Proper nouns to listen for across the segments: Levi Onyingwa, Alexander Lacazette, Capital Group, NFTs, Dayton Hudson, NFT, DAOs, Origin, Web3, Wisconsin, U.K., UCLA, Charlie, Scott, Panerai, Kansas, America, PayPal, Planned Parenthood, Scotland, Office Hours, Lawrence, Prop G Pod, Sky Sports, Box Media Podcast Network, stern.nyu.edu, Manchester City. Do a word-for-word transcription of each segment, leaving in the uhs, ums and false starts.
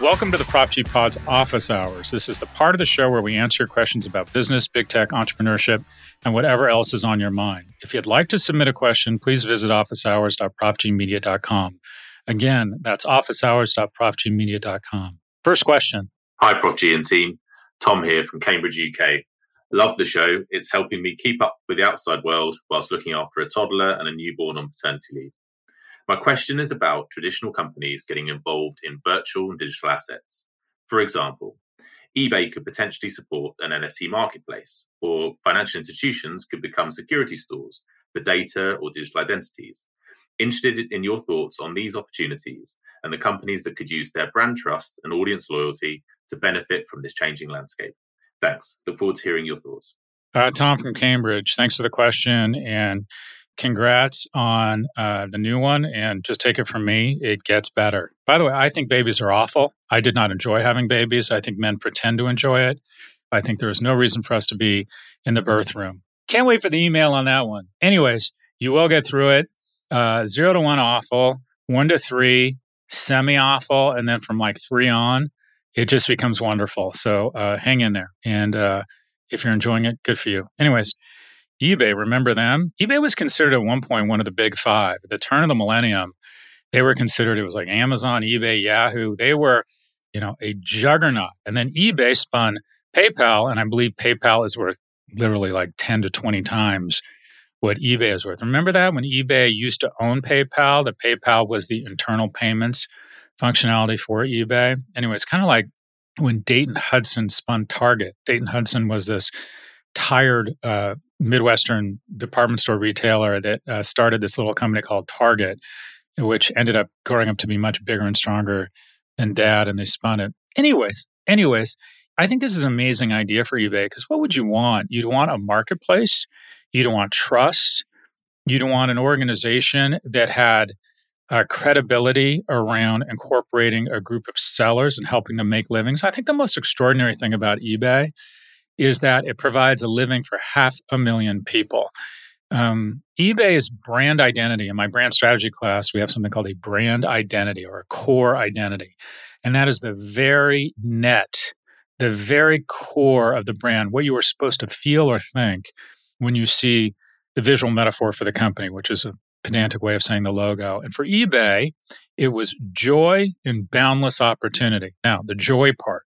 Welcome to the Prop G Pod's Office Hours. This is the part of the show where we answer your questions about business, big tech, entrepreneurship, and whatever else is on your mind. If you'd like to submit a question, please visit office hours dot prop g media dot com. Again, that's office hours dot prop g media dot com. First question. Hi, Prop G and team. Tom here from Cambridge, U K. Love the show. It's helping me keep up with the outside world whilst looking after a toddler and a newborn on paternity leave. My question is about traditional companies getting involved in virtual and digital assets. For example, eBay could potentially support an N F T marketplace, or financial institutions could become security stores for data or digital identities. Interested in your thoughts on these opportunities and the companies that could use their brand trust and audience loyalty to benefit from this changing landscape. Thanks. Look forward to hearing your thoughts. Uh, Tom from Cambridge, thanks for the question. And congrats on uh, the new one, and just take it from me, it gets better. By the way, I think babies are awful. I did not enjoy having babies. I think men pretend to enjoy it. I think there is no reason for us to be in the birth room. Can't wait for the email on that one. Anyways, you will get through it. Uh, zero to one awful, one to three semi-awful, and then from like three on, it just becomes wonderful. So uh, hang in there. And uh, if you're enjoying it, good for you. Anyways, eBay, remember them? eBay was considered at one point one of the big five. At the turn of the millennium, they were considered, it was like Amazon, eBay, Yahoo. They were, you know, a juggernaut. And then eBay spun PayPal, and I believe PayPal is worth literally like ten to twenty times what eBay is worth. Remember that when eBay used to own PayPal, that PayPal was the internal payments functionality for eBay? Anyway, it's kind of like when Dayton Hudson spun Target. Dayton Hudson was this tired uh, Midwestern department store retailer that uh, started this little company called Target, which ended up growing up to be much bigger and stronger than Dad, and they spun it. Anyways, anyways, I think this is an amazing idea for eBay, because what would you want? You'd want a marketplace. You'd want trust. You'd want an organization that had uh, credibility around incorporating a group of sellers and helping them make livings. I think the most extraordinary thing about eBay is that it provides a living for half a million people. Um, eBay is brand identity. In my brand strategy class, we have something called a brand identity or a core identity. And that is the very net, the very core of the brand, what you are supposed to feel or think when you see the visual metaphor for the company, which is a pedantic way of saying the logo. And for eBay, it was joy and boundless opportunity. Now, the joy part.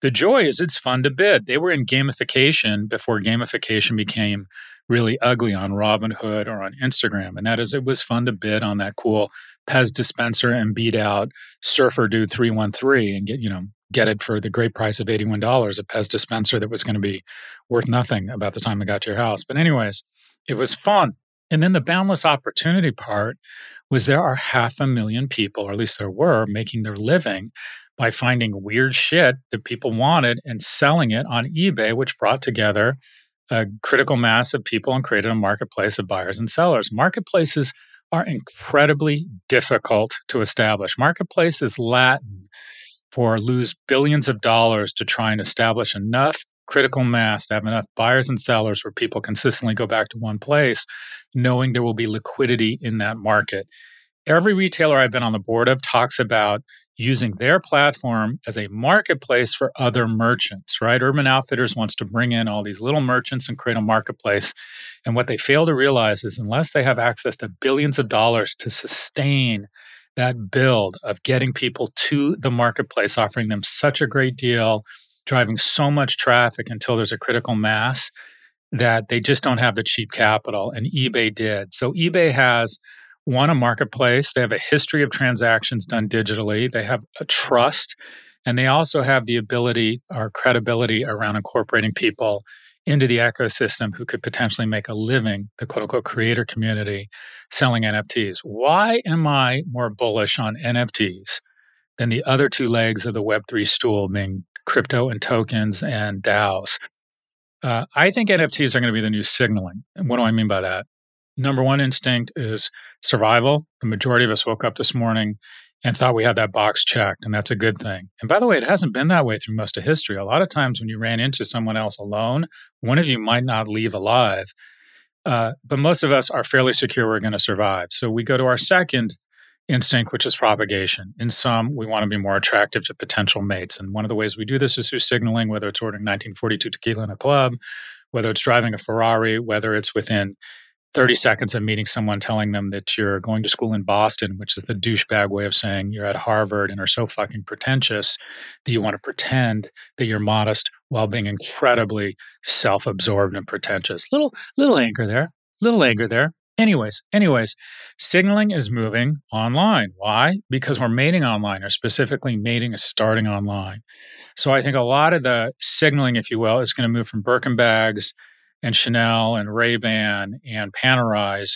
The joy is it's fun to bid. They were in gamification before gamification became really ugly on Robinhood or on Instagram. And that is, it was fun to bid on that cool Pez dispenser and beat out Surfer Dude three one three and get, you know, get it for the great price of eighty-one dollars, a Pez dispenser that was going to be worth nothing about the time it got to your house. But anyways, it was fun. And then the boundless opportunity part was there are half a million people, or at least there were, making their living by finding weird shit that people wanted and selling it on eBay, which brought together a critical mass of people and created a marketplace of buyers and sellers. Marketplaces are incredibly difficult to establish. Marketplace is Latin for lose billions of dollars to try and establish enough critical mass, to have enough buyers and sellers where people consistently go back to one place, knowing there will be liquidity in that market. Every retailer I've been on the board of talks about using their platform as a marketplace for other merchants, right? Urban Outfitters wants to bring in all these little merchants and create a marketplace. And what they fail to realize is unless they have access to billions of dollars to sustain that build of getting people to the marketplace, offering them such a great deal, driving so much traffic until there's a critical mass, that they just don't have the cheap capital. And eBay did. So eBay has, one, a marketplace. They have a history of transactions done digitally. They have a trust. And they also have the ability or credibility around incorporating people into the ecosystem who could potentially make a living, the quote-unquote creator community, selling N F Ts. Why am I more bullish on N F Ts than the other two legs of the Web three stool, being crypto and tokens and DAOs? Uh, I think N F Ts are going to be the new signaling. And what do I mean by that? Number one instinct is survival. The majority of us woke up this morning and thought we had that box checked, and that's a good thing. And by the way, it hasn't been that way through most of history. A lot of times when you ran into someone else alone, one of you might not leave alive. Uh, but most of us are fairly secure we're going to survive. So we go to our second instinct, which is propagation. In some, we want to be more attractive to potential mates. And one of the ways we do this is through signaling, whether it's ordering nineteen forty-two tequila in a club, whether it's driving a Ferrari, whether it's within thirty seconds of meeting someone telling them that you're going to school in Boston, which is the douchebag way of saying you're at Harvard and are so fucking pretentious that you want to pretend that you're modest while being incredibly self-absorbed and pretentious. Little, little anger there, little anger there. Anyways, anyways, signaling is moving online. Why? Because we're mating online, or specifically mating is starting online. So I think a lot of the signaling, if you will, is going to move from Birkin bags and Chanel and Ray-Ban and Panerais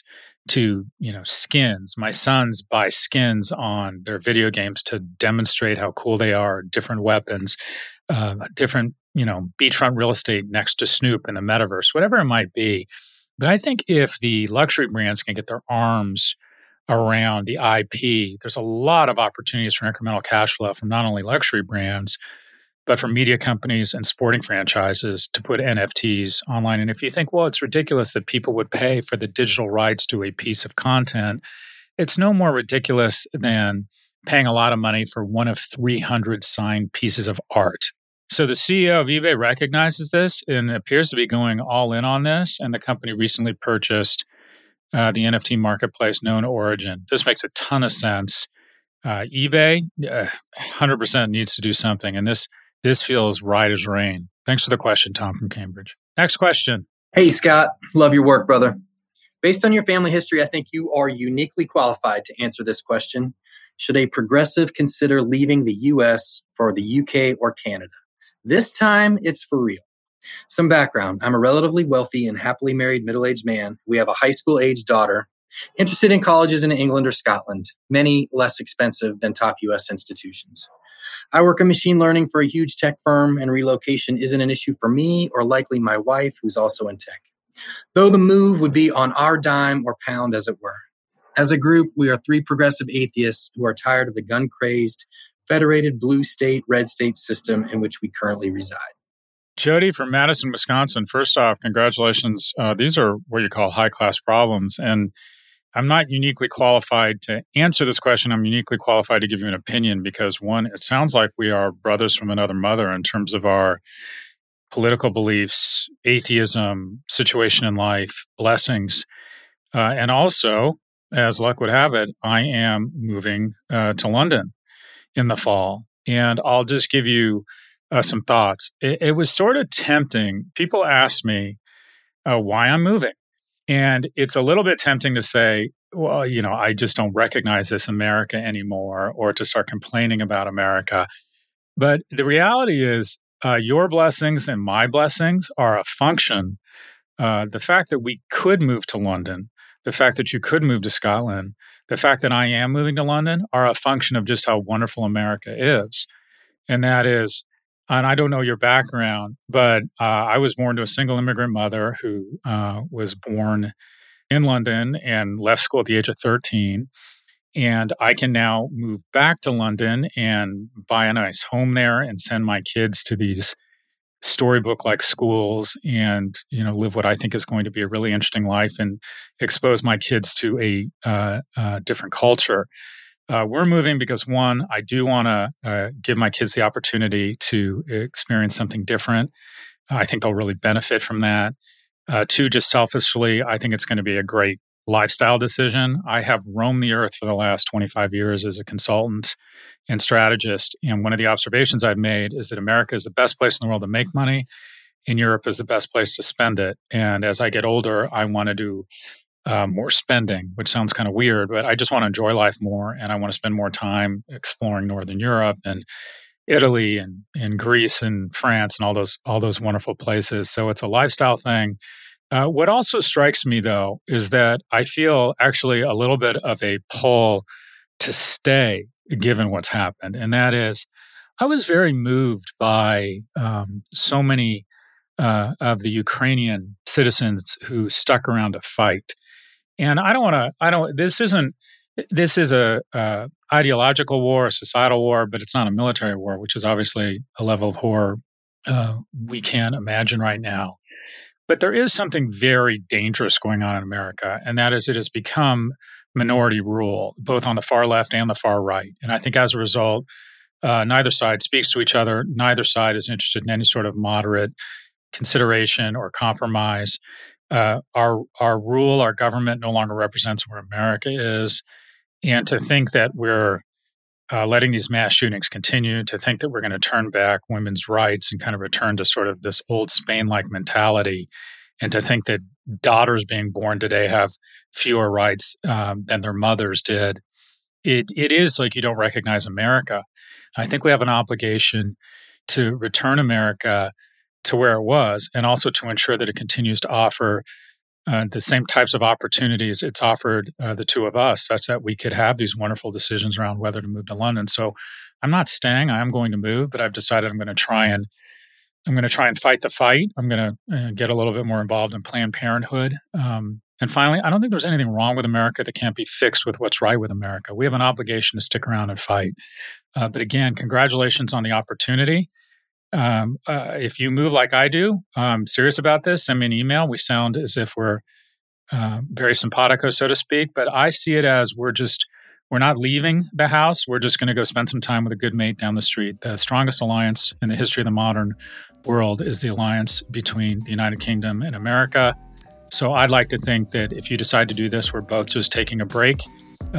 to, you know, skins. My sons buy skins on their video games to demonstrate how cool they are, different weapons, uh, different, you know, beachfront real estate next to Snoop in the metaverse, whatever it might be. But I think if the luxury brands can get their arms around the I P, there's a lot of opportunities for incremental cash flow from not only luxury brands, but for media companies and sporting franchises to put N F Ts online. And if you think, well, it's ridiculous that people would pay for the digital rights to a piece of content, it's no more ridiculous than paying a lot of money for one of three hundred signed pieces of art. So the C E O of eBay recognizes this and appears to be going all in on this. And the company recently purchased uh, the N F T marketplace Known Origin. This makes a ton of sense. Uh, eBay uh, one hundred percent needs to do something. And this This feels right as rain. Thanks for the question, Tom from Cambridge. Next question. Hey, Scott. Love your work, brother. Based on your family history, I think you are uniquely qualified to answer this question. Should a progressive consider leaving the U S for the U K or Canada? This time, it's for real. Some background. I'm a relatively wealthy and happily married middle-aged man. We have a high school-aged daughter, interested in colleges in England or Scotland, many less expensive than top U S institutions. I work in machine learning for a huge tech firm, and relocation isn't an issue for me or likely my wife, who's also in tech, though the move would be on our dime or pound, as it were. As a group, we are three progressive atheists who are tired of the gun-crazed, federated blue state, red state system in which we currently reside. Jody from Madison, Wisconsin. First off, congratulations. Uh, these are what you call high-class problems, and I'm not uniquely qualified to answer this question. I'm uniquely qualified to give you an opinion because, one, it sounds like we are brothers from another mother in terms of our political beliefs, atheism, situation in life, blessings. Uh, and also, as luck would have it, I am moving uh, to London in the fall. And I'll just give you uh, some thoughts. It, it was sort of tempting. People asked me uh, why I'm moving. And it's a little bit tempting to say, well, you know, I just don't recognize this America anymore, or to start complaining about America. But the reality is uh, your blessings and my blessings are a function. Uh, the fact that we could move to London, the fact that you could move to Scotland, the fact that I am moving to London are a function of just how wonderful America is. And that is, and I don't know your background, but uh, I was born to a single immigrant mother who uh, was born in London and left school at the age of thirteen. And I can now move back to London and buy a nice home there and send my kids to these storybook-like schools and, you know, live what I think is going to be a really interesting life and expose my kids to a uh, uh, different culture. Uh, we're moving because, one, I do want to uh, give my kids the opportunity to experience something different. I think they'll really benefit from that. Uh, two, just selfishly, I think it's going to be a great lifestyle decision. I have roamed the earth for the last twenty-five years as a consultant and strategist. And one of the observations I've made is that America is the best place in the world to make money, and Europe is the best place to spend it. And as I get older, I want to do uh, more spending, which sounds kind of weird, but I just want to enjoy life more. And I want to spend more time exploring Northern Europe and Italy and, and Greece and France and all those all those wonderful places. So it's a lifestyle thing. Uh, what also strikes me, though, is that I feel actually a little bit of a pull to stay, given what's happened. And that is, I was very moved by um, so many uh, of the Ukrainian citizens who stuck around to fight. And I don't want to, I don't, this isn't, this is a, a ideological war, a societal war, but it's not a military war, which is obviously a level of horror uh, we can't imagine right now. But there is something very dangerous going on in America, and that is it has become minority rule, both on the far left and the far right. And I think as a result, uh, neither side speaks to each other. Neither side is interested in any sort of moderate consideration or compromise. Uh, our our rule, our government no longer represents where America is. And to think that we're uh, letting these mass shootings continue, to think that we're going to turn back women's rights and kind of return to sort of this old Spain-like mentality, and to think that daughters being born today have fewer rights um, than their mothers did, it it is like you don't recognize America. I think we have an obligation to return America to where it was, and also to ensure that it continues to offer Uh, the same types of opportunities it's offered uh, the two of us, such that we could have these wonderful decisions around whether to move to London. So I'm not staying. I am going to move, but I've decided I'm going to try and I'm going to try and fight the fight. I'm going to uh, get a little bit more involved in Planned Parenthood. Um, and finally, I don't think there's anything wrong with America that can't be fixed with what's right with America. We have an obligation to stick around and fight. Uh, but again, congratulations on the opportunity. Um, uh, if you move like I do, I'm serious about this. Send me an email. We sound as if we're uh, very simpatico, so to speak, but I see it as we're just, we're not leaving the house. We're just going to go spend some time with a good mate down the street. The strongest alliance in the history of the modern world is the alliance between the United Kingdom and America. So I'd like to think that if you decide to do this, we're both just taking a break.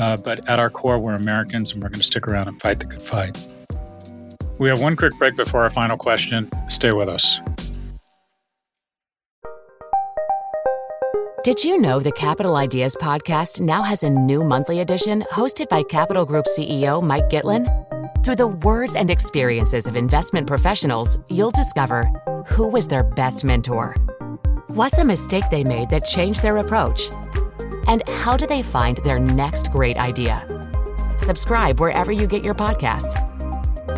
Uh, but at our core, we're Americans, and we're going to stick around and fight the good fight. We have one quick break before our final question. Stay with us. Did you know the Capital Ideas Podcast now has a new monthly edition hosted by Capital Group C E O Mike Gitlin? Through the words and experiences of investment professionals, you'll discover who was their best mentor, what's a mistake they made that changed their approach, and how do they find their next great idea? Subscribe wherever you get your podcasts.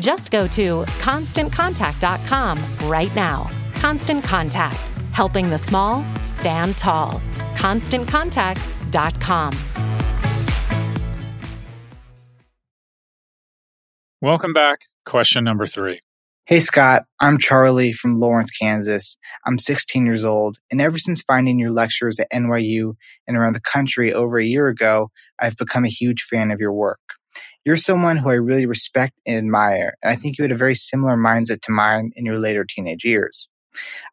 Just go to constant contact dot com right now. Constant Contact, helping the small stand tall. constant contact dot com. Welcome back. Question number three. Hey, Scott. I'm Charlie from Lawrence, Kansas. I'm sixteen years old, and ever since finding your lectures at N Y U and around the country over a year ago, I've become a huge fan of your work. You're someone who I really respect and admire, and I think you had a very similar mindset to mine in your later teenage years.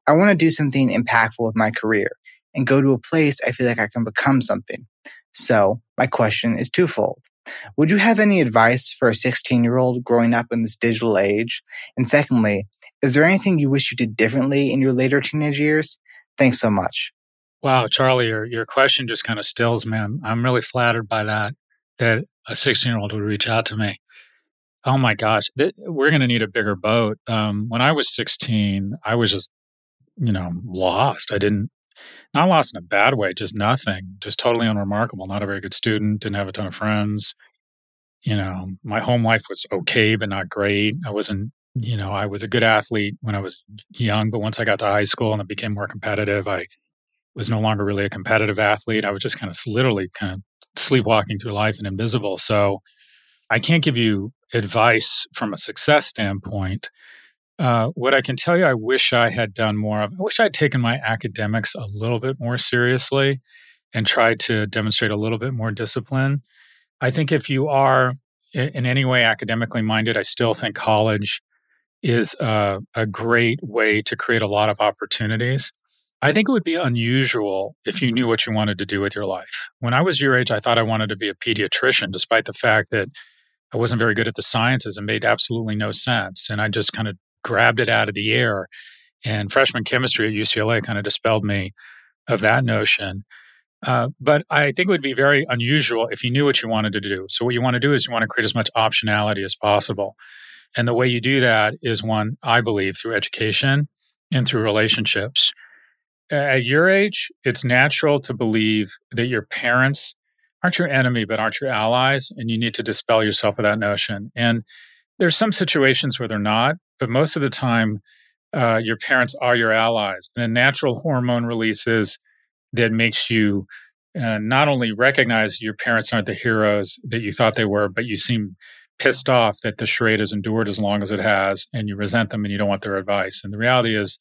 I want to do something impactful with my career and go to a place I feel like I can become something. So my question is twofold. Would you have any advice for a sixteen-year-old growing up in this digital age? And secondly, is there anything you wish you did differently in your later teenage years? Thanks so much. Wow, Charlie, your, your question just kind of stills me. I'm, I'm really flattered by that, that a sixteen-year-old would reach out to me. Oh my gosh, th- we're going to need a bigger boat. Um, when I was sixteen, I was just, you know, lost. I didn't, not lost in a bad way, just nothing, just totally unremarkable, not a very good student, didn't have a ton of friends. You know, my home life was okay, but not great. I wasn't, you know, I was a good athlete when I was young, but once I got to high school and I became more competitive, I was no longer really a competitive athlete. I was just kind of literally kind of sleepwalking through life and invisible. So I can't give you advice from a success standpoint. Uh, what I can tell you, I wish I had done more of, I wish I'd taken my academics a little bit more seriously and tried to demonstrate a little bit more discipline. I think if you are in any way academically minded, I still think college is a, a great way to create a lot of opportunities. I think it would be unusual if you knew what you wanted to do with your life. When I was your age, I thought I wanted to be a pediatrician, despite the fact that I wasn't very good at the sciences and made absolutely no sense. And I just kind of grabbed it out of the air. And freshman chemistry at U C L A kind of dispelled me of that notion. Uh, but I think it would be very unusual if you knew what you wanted to do. So what you want to do is you want to create as much optionality as possible. And the way you do that is, one, I believe, through education and through relationships. At your age, it's natural to believe that your parents aren't your enemy, but aren't your allies, and you need to dispel yourself of that notion. And there's some situations where they're not, but most of the time, uh, your parents are your allies. And a natural hormone release is that makes you uh, not only recognize your parents aren't the heroes that you thought they were, but you seem pissed off that the charade has endured as long as it has, and you resent them and you don't want their advice. And the reality is,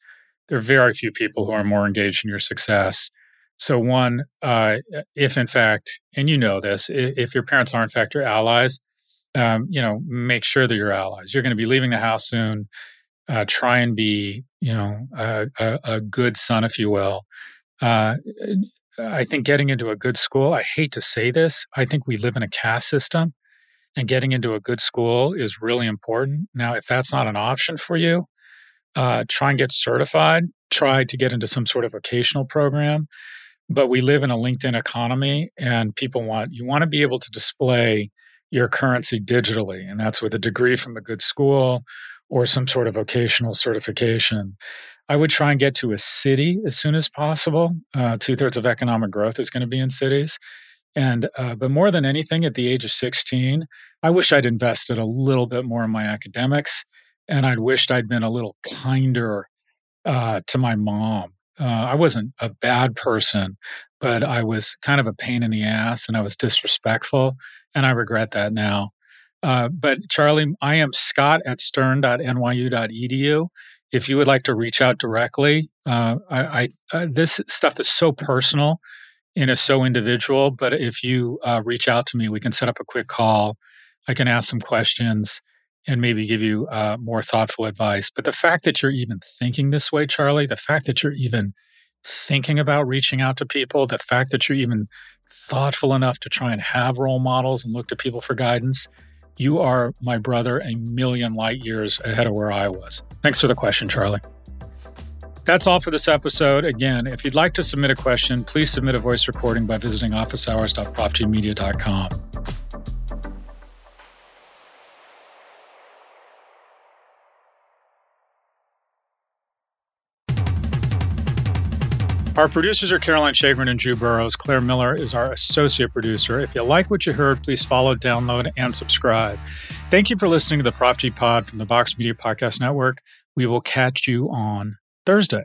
there are very few people who are more engaged in your success. So one, uh, if in fact, and you know this, if your parents are in fact your allies, um, you know, make sure they're your allies. You're going to be leaving the house soon. Uh, try and be, you know, a, a, a good son, if you will. Uh, I think getting into a good school, I hate to say this, I think we live in a caste system, and getting into a good school is really important. Now, if that's not an option for you, Uh, try and get certified, try to get into some sort of vocational program. But we live in a LinkedIn economy, and people want, you want to be able to display your currency digitally. And that's with a degree from a good school or some sort of vocational certification. I would try and get to a city as soon as possible. Uh, two-thirds of economic growth is going to be in cities. And uh, but more than anything, at the age of sixteen, I wish I'd invested a little bit more in my academics. And I'd wished I'd been a little kinder uh, to my mom. Uh, I wasn't a bad person, but I was kind of a pain in the ass, and I was disrespectful, and I regret that now. Uh, but Charlie, I am Scott at stern dot n y u dot e d u. If you would like to reach out directly, uh, I, I uh, this stuff is so personal and is so individual, but if you uh, reach out to me, we can set up a quick call. I can ask some questions and maybe give you uh, more thoughtful advice. But the fact that you're even thinking this way, Charlie, the fact that you're even thinking about reaching out to people, the fact that you're even thoughtful enough to try and have role models and look to people for guidance, you are, my brother, a million light years ahead of where I was. Thanks for the question, Charlie. That's all for this episode. Again, if you'd like to submit a question, please submit a voice recording by visiting office hours dot prop g media dot com. Our producers are Caroline Chagrin and Drew Burrows. Claire Miller is our associate producer. If you like what you heard, please follow, download, and subscribe. Thank you for listening to the Prop G Pod from the Vox Media Podcast Network. We will catch you on Thursday.